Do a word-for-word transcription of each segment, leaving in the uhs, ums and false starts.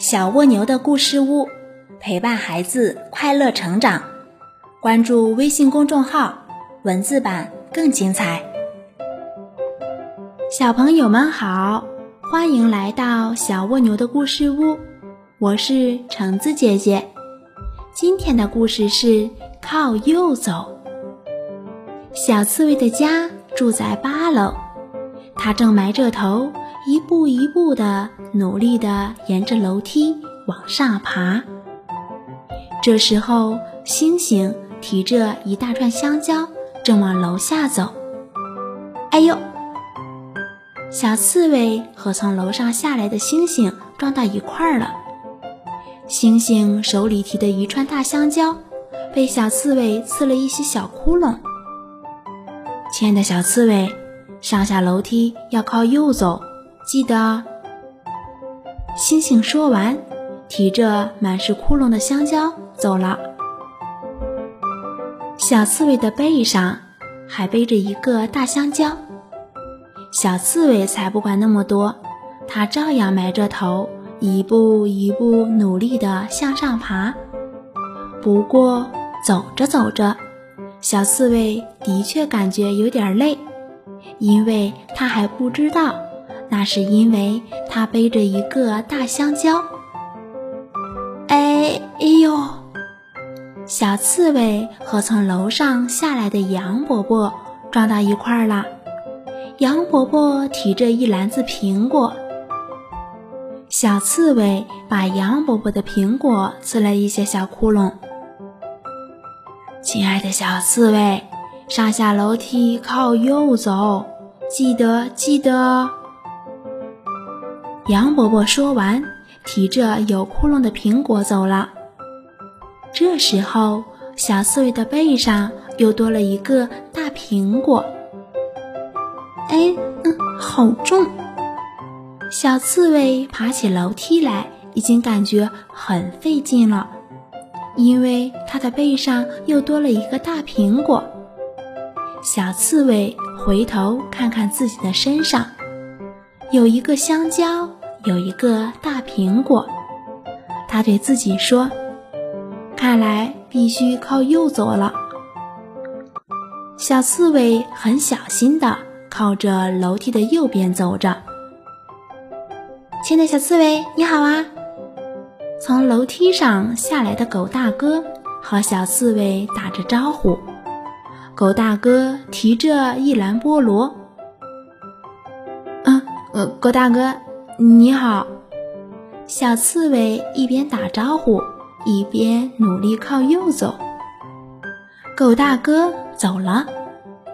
小蜗牛的故事屋，陪伴孩子快乐成长。关注微信公众号，文字版更精彩。小朋友们好，欢迎来到小蜗牛的故事屋，我是橙子姐姐。今天的故事是靠右走。小刺猬的家住在八楼，他正埋着头，一步一步地努力地沿着楼梯往上爬。这时候，星星提着一大串香蕉正往楼下走。哎呦！小刺猬和从楼上下来的星星撞到一块儿了。星星手里提的一串大香蕉被小刺猬刺了一些小窟窿。亲爱的小刺猬，上下楼梯要靠右走，记得。星星说完，提着满是窟窿的香蕉走了。小刺猬的背上还背着一个大香蕉。小刺猬才不管那么多，它照样埋着头，一步一步努力地向上爬。不过走着走着，小刺猬的确感觉有点累，因为它还不知道那是因为它背着一个大香蕉。哎哎呦！小刺猬和从楼上下来的杨伯伯撞到一块儿了。杨伯伯提着一篮子苹果，小刺猬把杨伯伯的苹果刺了一些小窟窿。亲爱的小刺猬，上下楼梯靠右走，记得记得。杨伯伯说完，提着有窟窿的苹果走了。这时候，小刺猬的背上又多了一个大苹果。哎，嗯，好重！小刺猬爬起楼梯来已经感觉很费劲了，因为它的背上又多了一个大苹果。小刺猬回头看看自己的身上，有一个香蕉，有一个大苹果。它对自己说，看来必须靠右走了。小刺猬很小心地靠着楼梯的右边走着。亲爱的小刺猬，你好啊！从楼梯上下来的狗大哥和小刺猬打着招呼。狗大哥提着一篮菠萝。嗯，呃，狗大哥，你好！小刺猬一边打招呼，一边努力靠右走。狗大哥走了，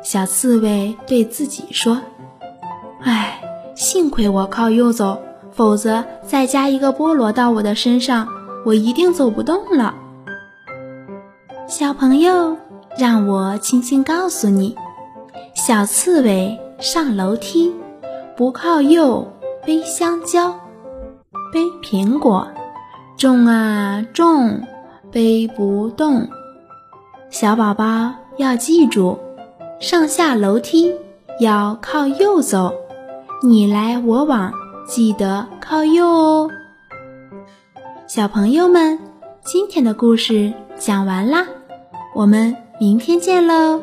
小刺猬对自己说：“哎，幸亏我靠右走。”否则再加一个菠萝到我的身上，我一定走不动了。小朋友，让我轻轻告诉你，小刺猬上楼梯，不靠右，背香蕉，背苹果，重啊重，背不动。小宝宝要记住，上下楼梯要靠右走，你来我往，记得靠右哦。小朋友们，今天的故事讲完啦，我们明天见喽。